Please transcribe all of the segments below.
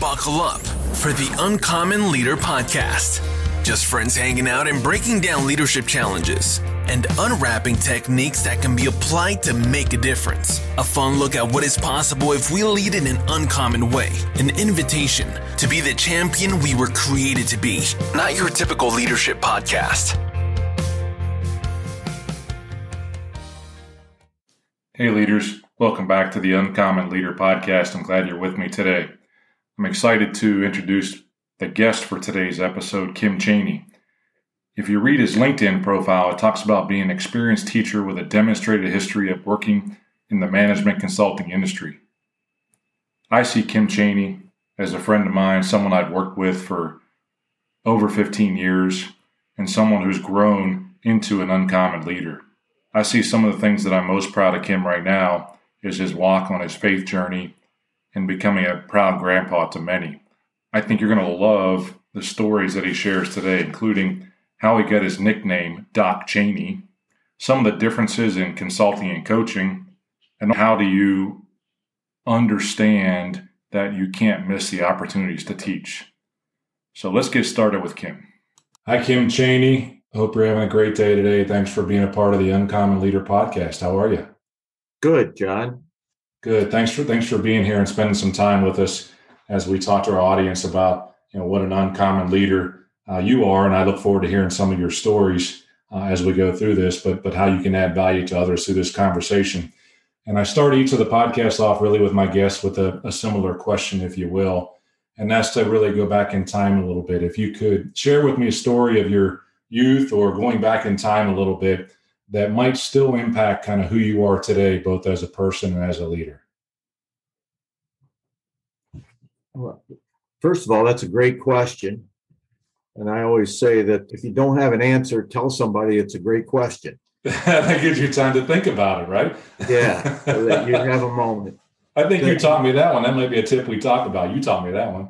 buckle up for the Uncommon Leader Podcast. Just friends hanging out and breaking down leadership challenges and unwrapping techniques that can be applied to make a difference. A fun look at what is possible if we lead in an uncommon way. An invitation to be the champion we were created to be. Not your typical leadership podcast. Hey leaders, welcome back to the Uncommon Leader Podcast. I'm glad you're with me today. I'm excited to introduce the guest for today's episode, Kim Chaney. If you read his LinkedIn profile, it talks about being an experienced teacher with a demonstrated history of working in the management consulting industry. I see Kim Chaney as a friend of mine, someone I've worked with for over 15 years, and someone who's grown into an uncommon leader. I see some of the things that I'm most proud of Kim right now is his walk on his faith journey and becoming a proud grandpa to many. I think you're going to love the stories that he shares today, including how he got his nickname, Doc Chaney, some of the differences in consulting and coaching, and how do you understand that you can't miss the opportunities to teach. So let's get started with Kim. Hi, Kim Chaney. Hope you're having a great day today. Thanks for being a part of the Uncommon Leader Podcast. How are you? Good, John. Good. Thanks for being here and spending some time with us as we talk to our audience about what an uncommon leader you are. And I look forward to hearing some of your stories as we go through this, but how you can add value to others through this conversation. And I start each of the podcasts off really with my guests with a similar question, if you will. And that's to really go back in time a little bit. If you could share with me a story of your youth or going back in time a little bit that might still impact kind of who you are today, both as a person and as a leader? Well, first of all, that's a great question. And I always say that if you don't have an answer, tell somebody it's a great question. That gives you time to think about it, right? Yeah, so that you have a moment. I think you taught me that one. That might be a tip we talk about. You taught me that one.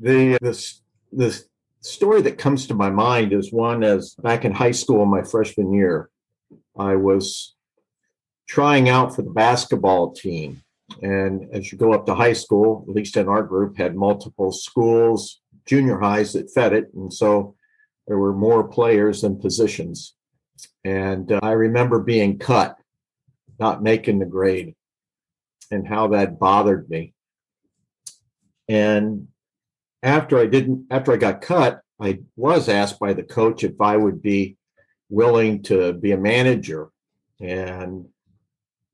The story that comes to my mind is one as back in high school in my freshman year, I was trying out for the basketball team. And as you go up to high school, at least in our group, had multiple schools, junior highs that fed it. And so there were more players than positions. And I remember being cut, not making the grade, and how that bothered me. And after I got cut, I was asked by the coach if I would be willing to be a manager. And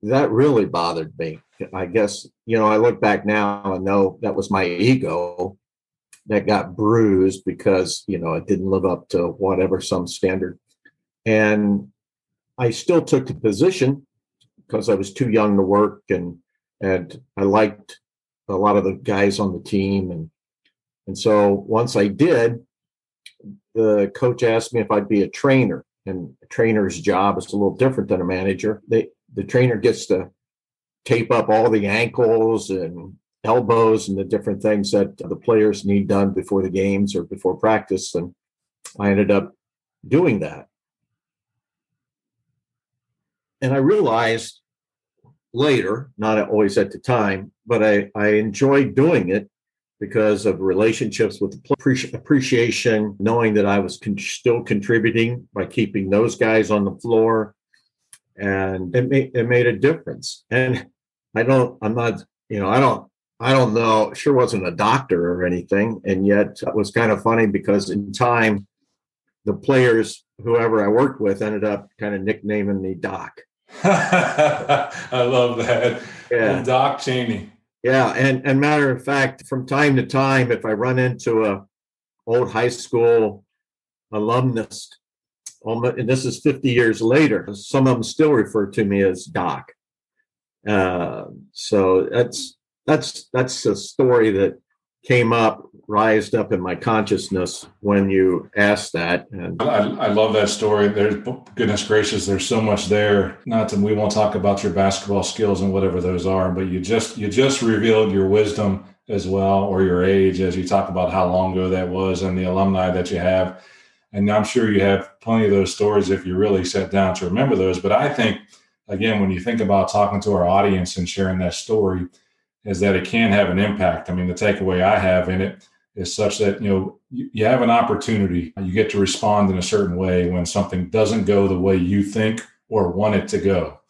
that really bothered me. I guess, I look back now and know that was my ego that got bruised because, it didn't live up to whatever, some standard. And I still took the position because I was too young to work. And I liked a lot of the guys on the team. And so once I did, the coach asked me if I'd be a trainer. And a trainer's job is a little different than a manager. The trainer gets to tape up all the ankles and elbows and the different things that the players need done before the games or before practice. And I ended up doing that. And I realized later, not always at the time, but I enjoyed doing it because of relationships with appreciation, knowing that I was still contributing by keeping those guys on the floor, and it made a difference. And I don't know. Sure wasn't a doctor or anything, and yet it was kind of funny because in time, the players, whoever I worked with, ended up kind of nicknaming me Doc. I love that. Yeah. And Doc Chaney. Yeah, and matter of fact, from time to time, if I run into an old high school alumnus, and this is 50 years later, some of them still refer to me as Doc. So that's a story that came up, rised up in my consciousness when you asked that. And I love that story. There's, goodness gracious, there's so much there. Not that we won't talk about your basketball skills and whatever those are, but you just revealed your wisdom as well, or your age, as you talk about how long ago that was and the alumni that you have. And I'm sure you have plenty of those stories if you really sat down to remember those. But I think, again, when you think about talking to our audience and sharing that story, is that it can have an impact. I mean, the takeaway I have in it is such that, you know, you have an opportunity, you get to respond in a certain way when something doesn't go the way you think or want it to go.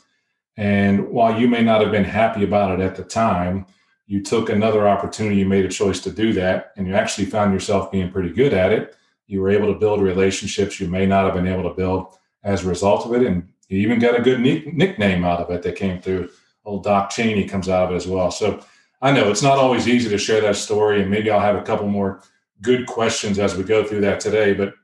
And while you may not have been happy about it at the time, you took another opportunity, you made a choice to do that, and you actually found yourself being pretty good at it. You were able to build relationships you may not have been able to build as a result of it. And you even got a good nickname out of it that came through. Old Doc Chaney comes out of it as well. So I know it's not always easy to share that story, and maybe I'll have a couple more good questions as we go through that today. But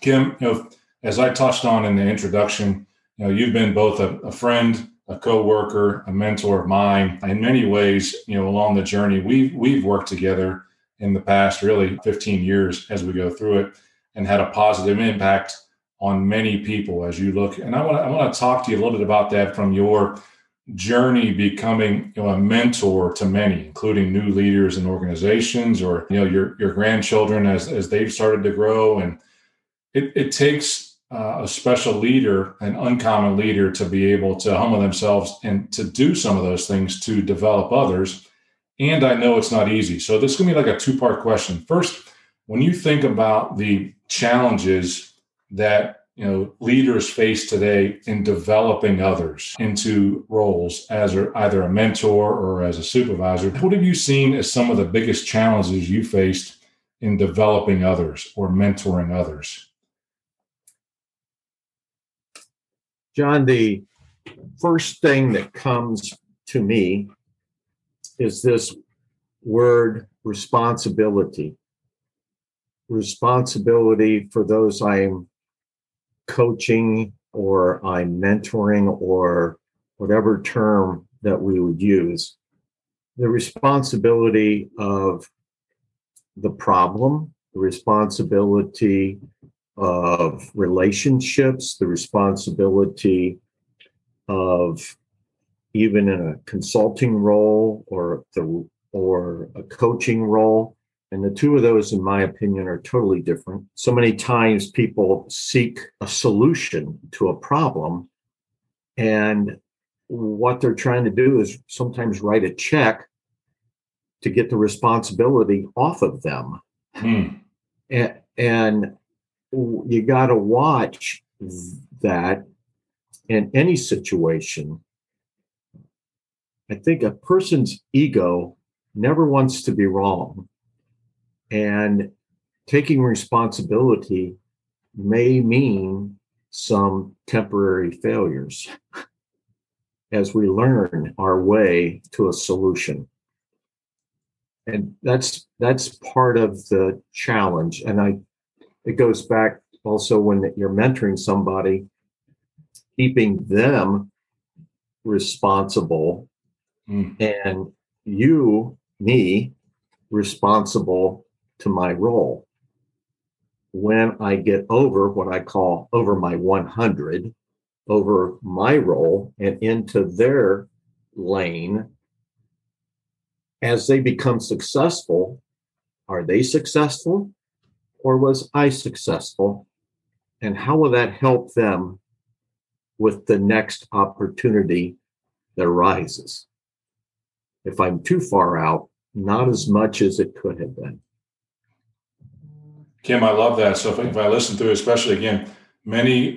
Kim, you know, as I touched on in the introduction, you know, you've been both a friend, a coworker, a mentor of mine. In many ways, you know, along the journey, we've worked together in the past, really 15 years as we go through it, and had a positive impact on many people as you look. And I want to talk to you a little bit about that from your journey becoming, you know, a mentor to many, including new leaders in organizations, or, you know, your grandchildren as they've started to grow. And it takes a special leader, an uncommon leader, to be able to humble themselves and to do some of those things to develop others. And I know it's not easy. So this is going to be like a two-part question. First, when you think about the challenges that, you know, leaders face today in developing others into roles as either a mentor or as a supervisor, what have you seen as some of the biggest challenges you faced in developing others or mentoring others? John, the first thing that comes to me is this word responsibility. Responsibility for those I'm coaching or I'm mentoring, or whatever term that we would use, the responsibility of the problem, the responsibility of relationships, the responsibility of, even in a consulting role or a coaching role. And the two of those, in my opinion, are totally different. So many times people seek a solution to a problem, and what they're trying to do is sometimes write a check to get the responsibility off of them. And you got to watch that in any situation. I think a person's ego never wants to be wrong. And taking responsibility may mean some temporary failures as we learn our way to a solution. And that's part of the challenge. And it goes back also when you're mentoring somebody, keeping them responsible and me responsible to my role. When I get over what I call over my 100, over my role and into their lane, as they become successful, are they successful or was I successful? And how will that help them with the next opportunity that arises? If I'm too far out, not as much as it could have been. Kim, I love that. So if I listen through, especially again, many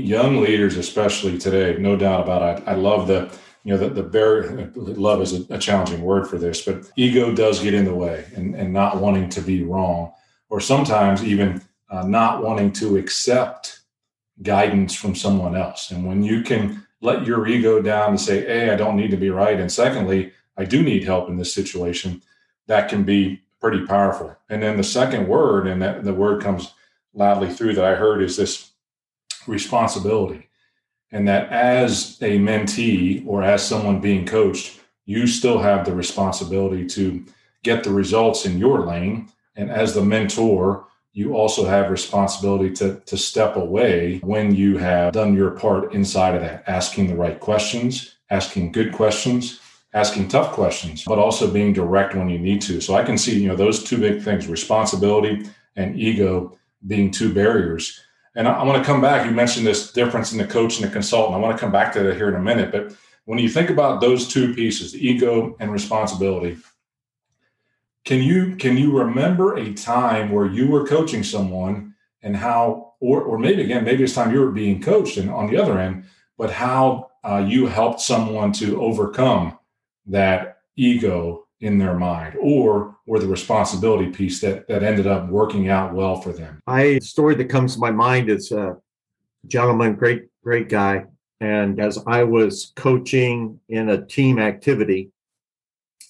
young leaders, especially today, no doubt about it. I love the, you know, the barrier. Love is a challenging word for this, but ego does get in the way, and not wanting to be wrong, or sometimes even not wanting to accept guidance from someone else. And when you can let your ego down and say, hey, I don't need to be right, and secondly, I do need help in this situation, that can be pretty powerful. And then the second word, and that the word comes loudly through that I heard, is this responsibility. And that as a mentee or as someone being coached, you still have the responsibility to get the results in your lane. And as the mentor, you also have responsibility to step away when you have done your part inside of that, asking the right questions, asking good questions, asking tough questions, but also being direct when you need to. So I can see, you know, those two big things, responsibility and ego, being two barriers. And I want to come back. You mentioned this difference in the coach and the consultant. I want to come back to that here in a minute. But When you think about those two pieces, ego and responsibility, can you remember a time where you were coaching someone and how, or maybe again, maybe it's time you were being coached and on the other end, but how you helped someone to overcome that ego in their mind or the responsibility piece that ended up working out well for them? The story that comes to my mind is a gentleman, great guy. And as I was coaching in a team activity,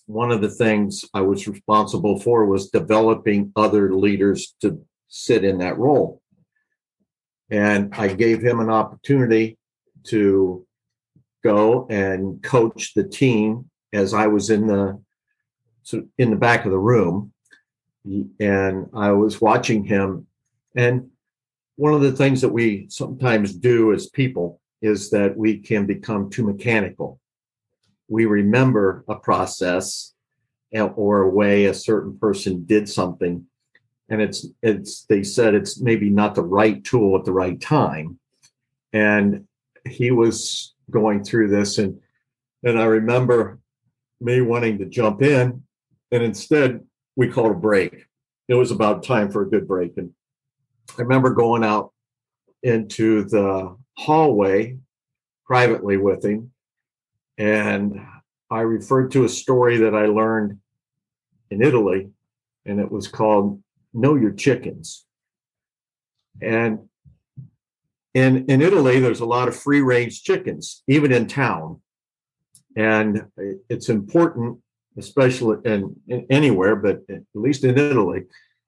one of the things I was responsible for was developing other leaders to sit in that role. And I gave him an opportunity to go and coach the team as I was in the back of the room, and I was watching him. And one of the things that we sometimes do as people is that we can become too mechanical. We remember a process or a way a certain person did something, and it's they said it's maybe not the right tool at the right time. And he was going through this, and I remember me wanting to jump in, and instead we called a break. It was about time for a good break. And I remember going out into the hallway privately with him, and I referred to a story that I learned in Italy, and it was called Know Your Chickens. And in Italy, there's a lot of free-range chickens, even in town. And it's important, especially in anywhere, but at least in Italy,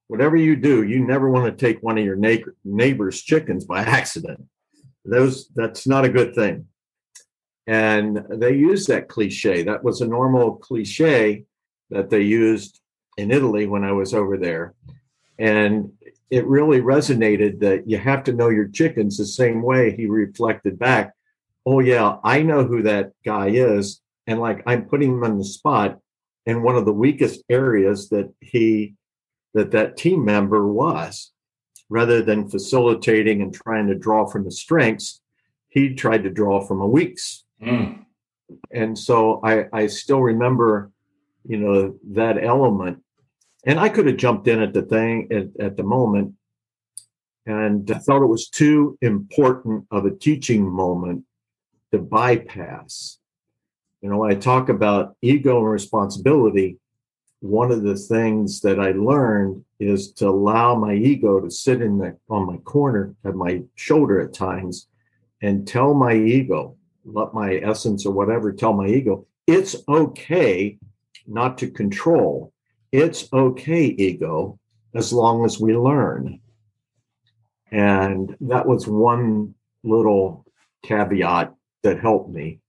whatever you do, you never want to take one of your neighbor's chickens by accident. That's not a good thing. And they used that cliche. That was a normal cliche that they used in Italy when I was over there. And it really resonated that you have to know your chickens the same way he reflected back. Oh, yeah, I know who that guy is. And like, I'm putting him on the spot in one of the weakest areas that that team member was. Rather than facilitating and trying to draw from the strengths, he tried to draw from a weakness. Mm. And so I still remember, that element. And I could have jumped in at the thing at the moment, and I thought it was too important of a teaching moment to bypass. When I talk about ego and responsibility, one of the things that I learned is to allow my ego to sit on my corner, at my shoulder at times, and tell my ego, let my essence or whatever tell my ego, it's okay not to control. It's okay, ego, as long as we learn. And that was one little caveat that helped me.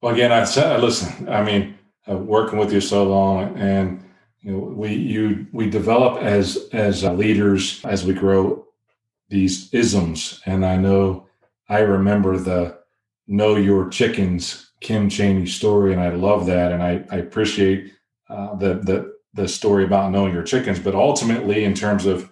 Well, again, I said, listen, I mean, working with you so long, and we develop as leaders as we grow these isms. And I remember the Know Your Chickens Kim Chaney story, and I love that, and I appreciate the story about knowing your chickens. But ultimately, in terms of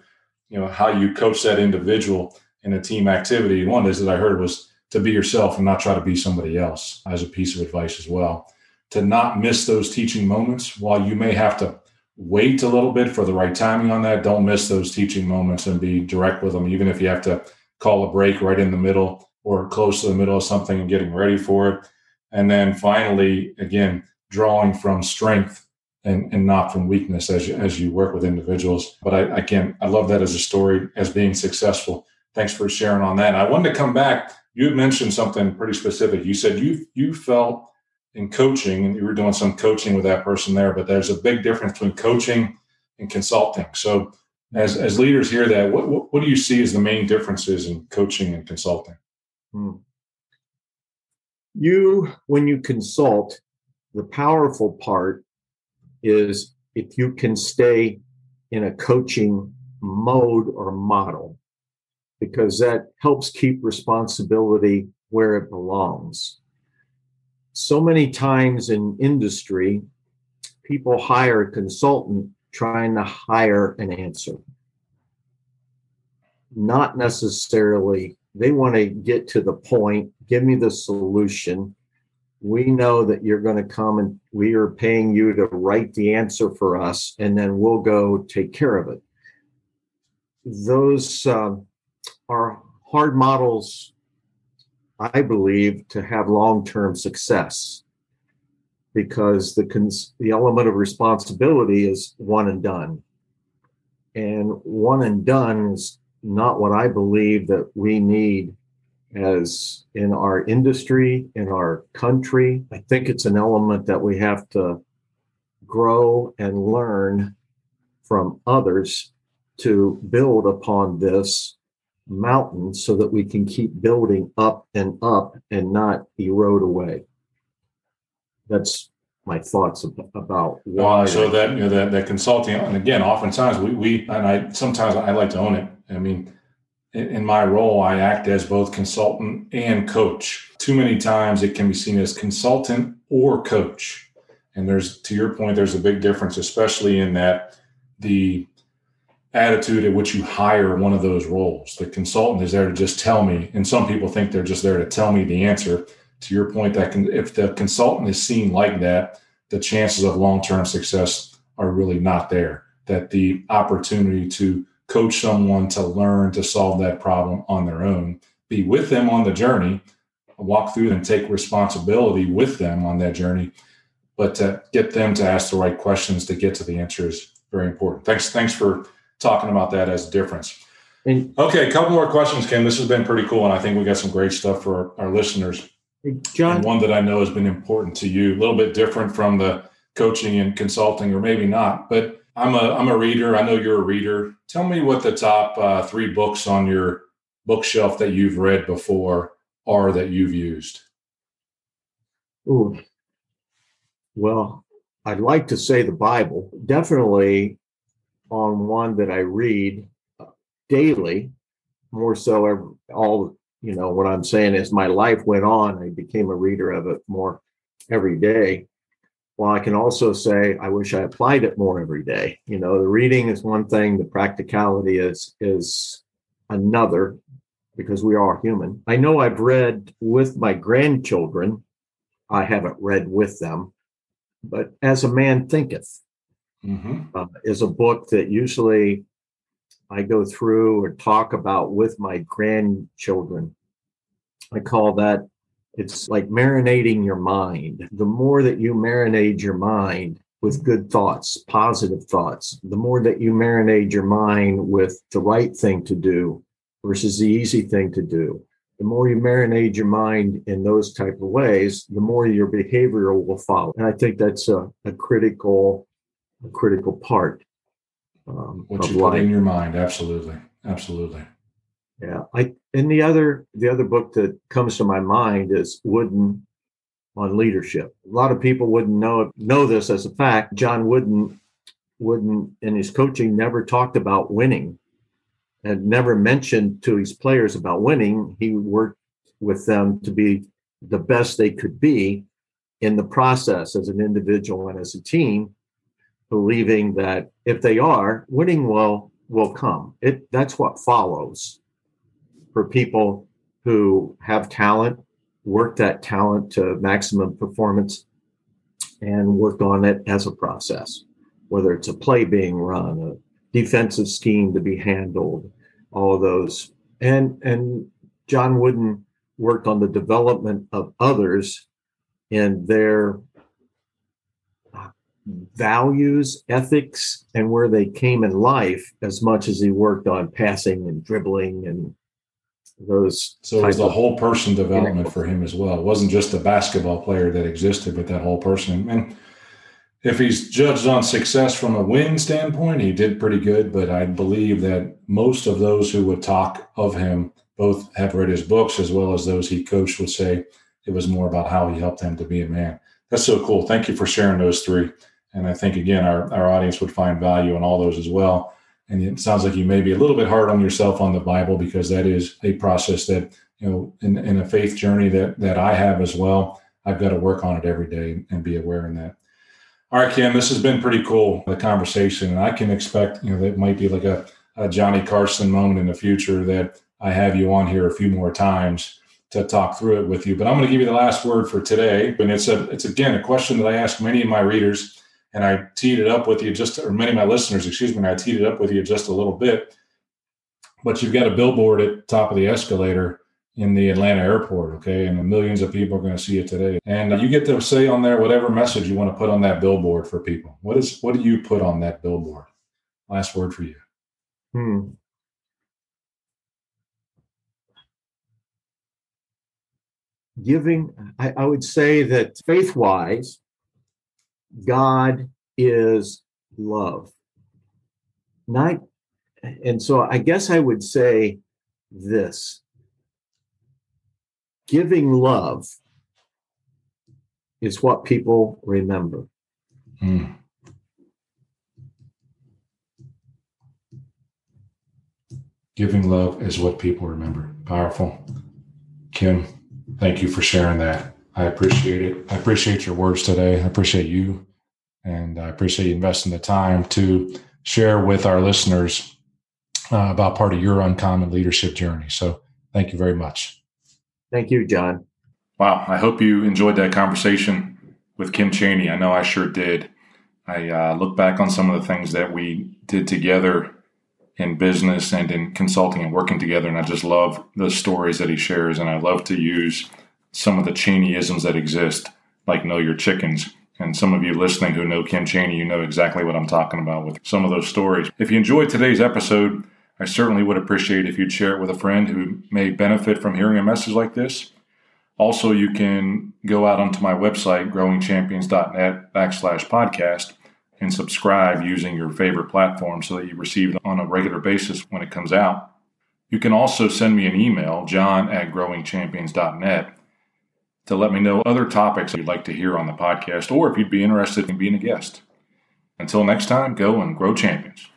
how you coach that individual in a team activity, one is that I heard was to be yourself and not try to be somebody else, as a piece of advice as well. To not miss those teaching moments. While you may have to wait a little bit for the right timing on that, don't miss those teaching moments and be direct with them, even if you have to call a break right in the middle or close to the middle of something and getting ready for it. And then finally, again, drawing from strength and not from weakness as you work with individuals. But I love that as a story, as being successful. Thanks for sharing on that. I wanted to come back. You had mentioned something pretty specific. You said you felt in coaching, and you were doing some coaching with that person there, but there's a big difference between coaching and consulting. So as leaders hear that, what do you see as the main differences in coaching and consulting? When you consult, the powerful part is if you can stay in a coaching mode or model, because that helps keep responsibility where it belongs. So many times in industry, people hire a consultant trying to hire an answer. Not necessarily, they want to get to the point, give me the solution, we know that you're going to come and we are paying you to write the answer for us, and then we'll go take care of it. Those are hard models, I believe, to have long-term success, because the element of responsibility is one and done. And one and done is not what I believe that we need as in our industry, in our country. I think it's an element that we have to grow and learn from others to build upon this mountain so that we can keep building up and not erode away. That's my thoughts about why. So that, you know, that consulting, and again, oftentimes I like to own it. I mean, in my role, I act as both consultant and coach. Too many times it can be seen as consultant or coach. And to your point, there's a big difference, especially in that the attitude at which you hire one of those roles. The consultant is there to just tell me, and some people think they're just there to tell me the answer. To your point, if the consultant is seen like that, the chances of long-term success are really not there. That the opportunity to coach someone to learn to solve that problem on their own, be with them on the journey, walk through and take responsibility with them on that journey, but to get them to ask the right questions to get to the answer is very important. Thanks for talking about that as a difference. Okay, a couple more questions, Kim. This has been pretty cool, and I think we got some great stuff for our listeners. John, and one that I know has been important to you, a little bit different from the coaching and consulting, or maybe not, but I'm a reader. I know you're a reader. Tell me what the top three books on your bookshelf that you've read before are that you've used. Ooh. Well, I'd like to say the Bible. Definitely on one that I read daily, more so all, you know, what I'm saying is my life went on. I became a reader of it more every day. Well, I can also say I wish I applied it more every day. You know, the reading is one thing, the practicality is another, because we are human. I know I've read with my grandchildren. I haven't read with them, but As a Man Thinketh is a book that usually I go through or talk about with my grandchildren. I call that, it's like marinating your mind. The more that you marinate your mind with good thoughts, positive thoughts, the more that you marinate your mind with the right thing to do versus the easy thing to do, the more you marinate your mind in those type of ways, the more your behavior will follow. And I think that's a critical part. What you put in your mind. Absolutely. Absolutely. Yeah, and the other book that comes to my mind is Wooden on Leadership. A lot of people wouldn't know this as a fact. John Wooden in his coaching never talked about winning, and never mentioned to his players about winning. He worked with them to be the best they could be in the process as an individual and as a team, believing that if they are, winning will come. That's what follows. For people who have talent, work that talent to maximum performance and work on it as a process, whether it's a play being run, a defensive scheme to be handled, all of those. And John Wooden worked on the development of others and their values, ethics, and where they came in life as much as he worked on passing and dribbling and those. So it was the whole person development for him as well. It wasn't just the basketball player that existed, but that whole person. And if he's judged on success from a win standpoint, he did pretty good. But I believe that most of those who would talk of him, both have read his books as well as those he coached, would say it was more about how he helped them to be a man. That's so cool. Thank you for sharing those three. And I think, again, our audience would find value in all those as well. And it sounds like you may be a little bit hard on yourself on the Bible, because that is a process that, you know, in a faith journey that I have as well, I've got to work on it every day and be aware in that. All right, Kim, this has been pretty cool, the conversation. And I can expect, you know, that might be like a Johnny Carson moment in the future that I have you on here a few more times to talk through it with you. But I'm going to give you the last word for today. And it's again, a question that I ask many of my readers, and I teed it up with you just, or many of my listeners, excuse me, and I teed it up with you just a little bit. But you've got a billboard at the top of the escalator in the Atlanta airport, okay? And millions of people are going to see it today. And you get to say on there whatever message you want to put on that billboard for people. What do you put on that billboard? Last word for you. Giving, I would say that faith-wise, God is love. And so I guess I would say this. Giving love is what people remember. Mm. Giving love is what people remember. Powerful. Kim, thank you for sharing that. I appreciate it. I appreciate your words today. I appreciate you. And I appreciate you investing the time to share with our listeners about part of your uncommon leadership journey. So thank you very much. Thank you, John. Wow. I hope you enjoyed that conversation with Kim Chaney. I know I sure did. I look back on some of the things that we did together in business and in consulting and working together, and I just love the stories that he shares, and I love to use some of the Chaneyisms that exist, like Know Your Chickens. And some of you listening who know Kim Chaney, you know exactly what I'm talking about with some of those stories. If you enjoyed today's episode, I certainly would appreciate if you'd share it with a friend who may benefit from hearing a message like this. Also, you can go out onto my website, growingchampions.net/podcast, and subscribe using your favorite platform so that you receive it on a regular basis when it comes out. You can also send me an email, john@growingchampions.net, to let me know other topics you'd like to hear on the podcast, or if you'd be interested in being a guest. Until next time, go and grow champions.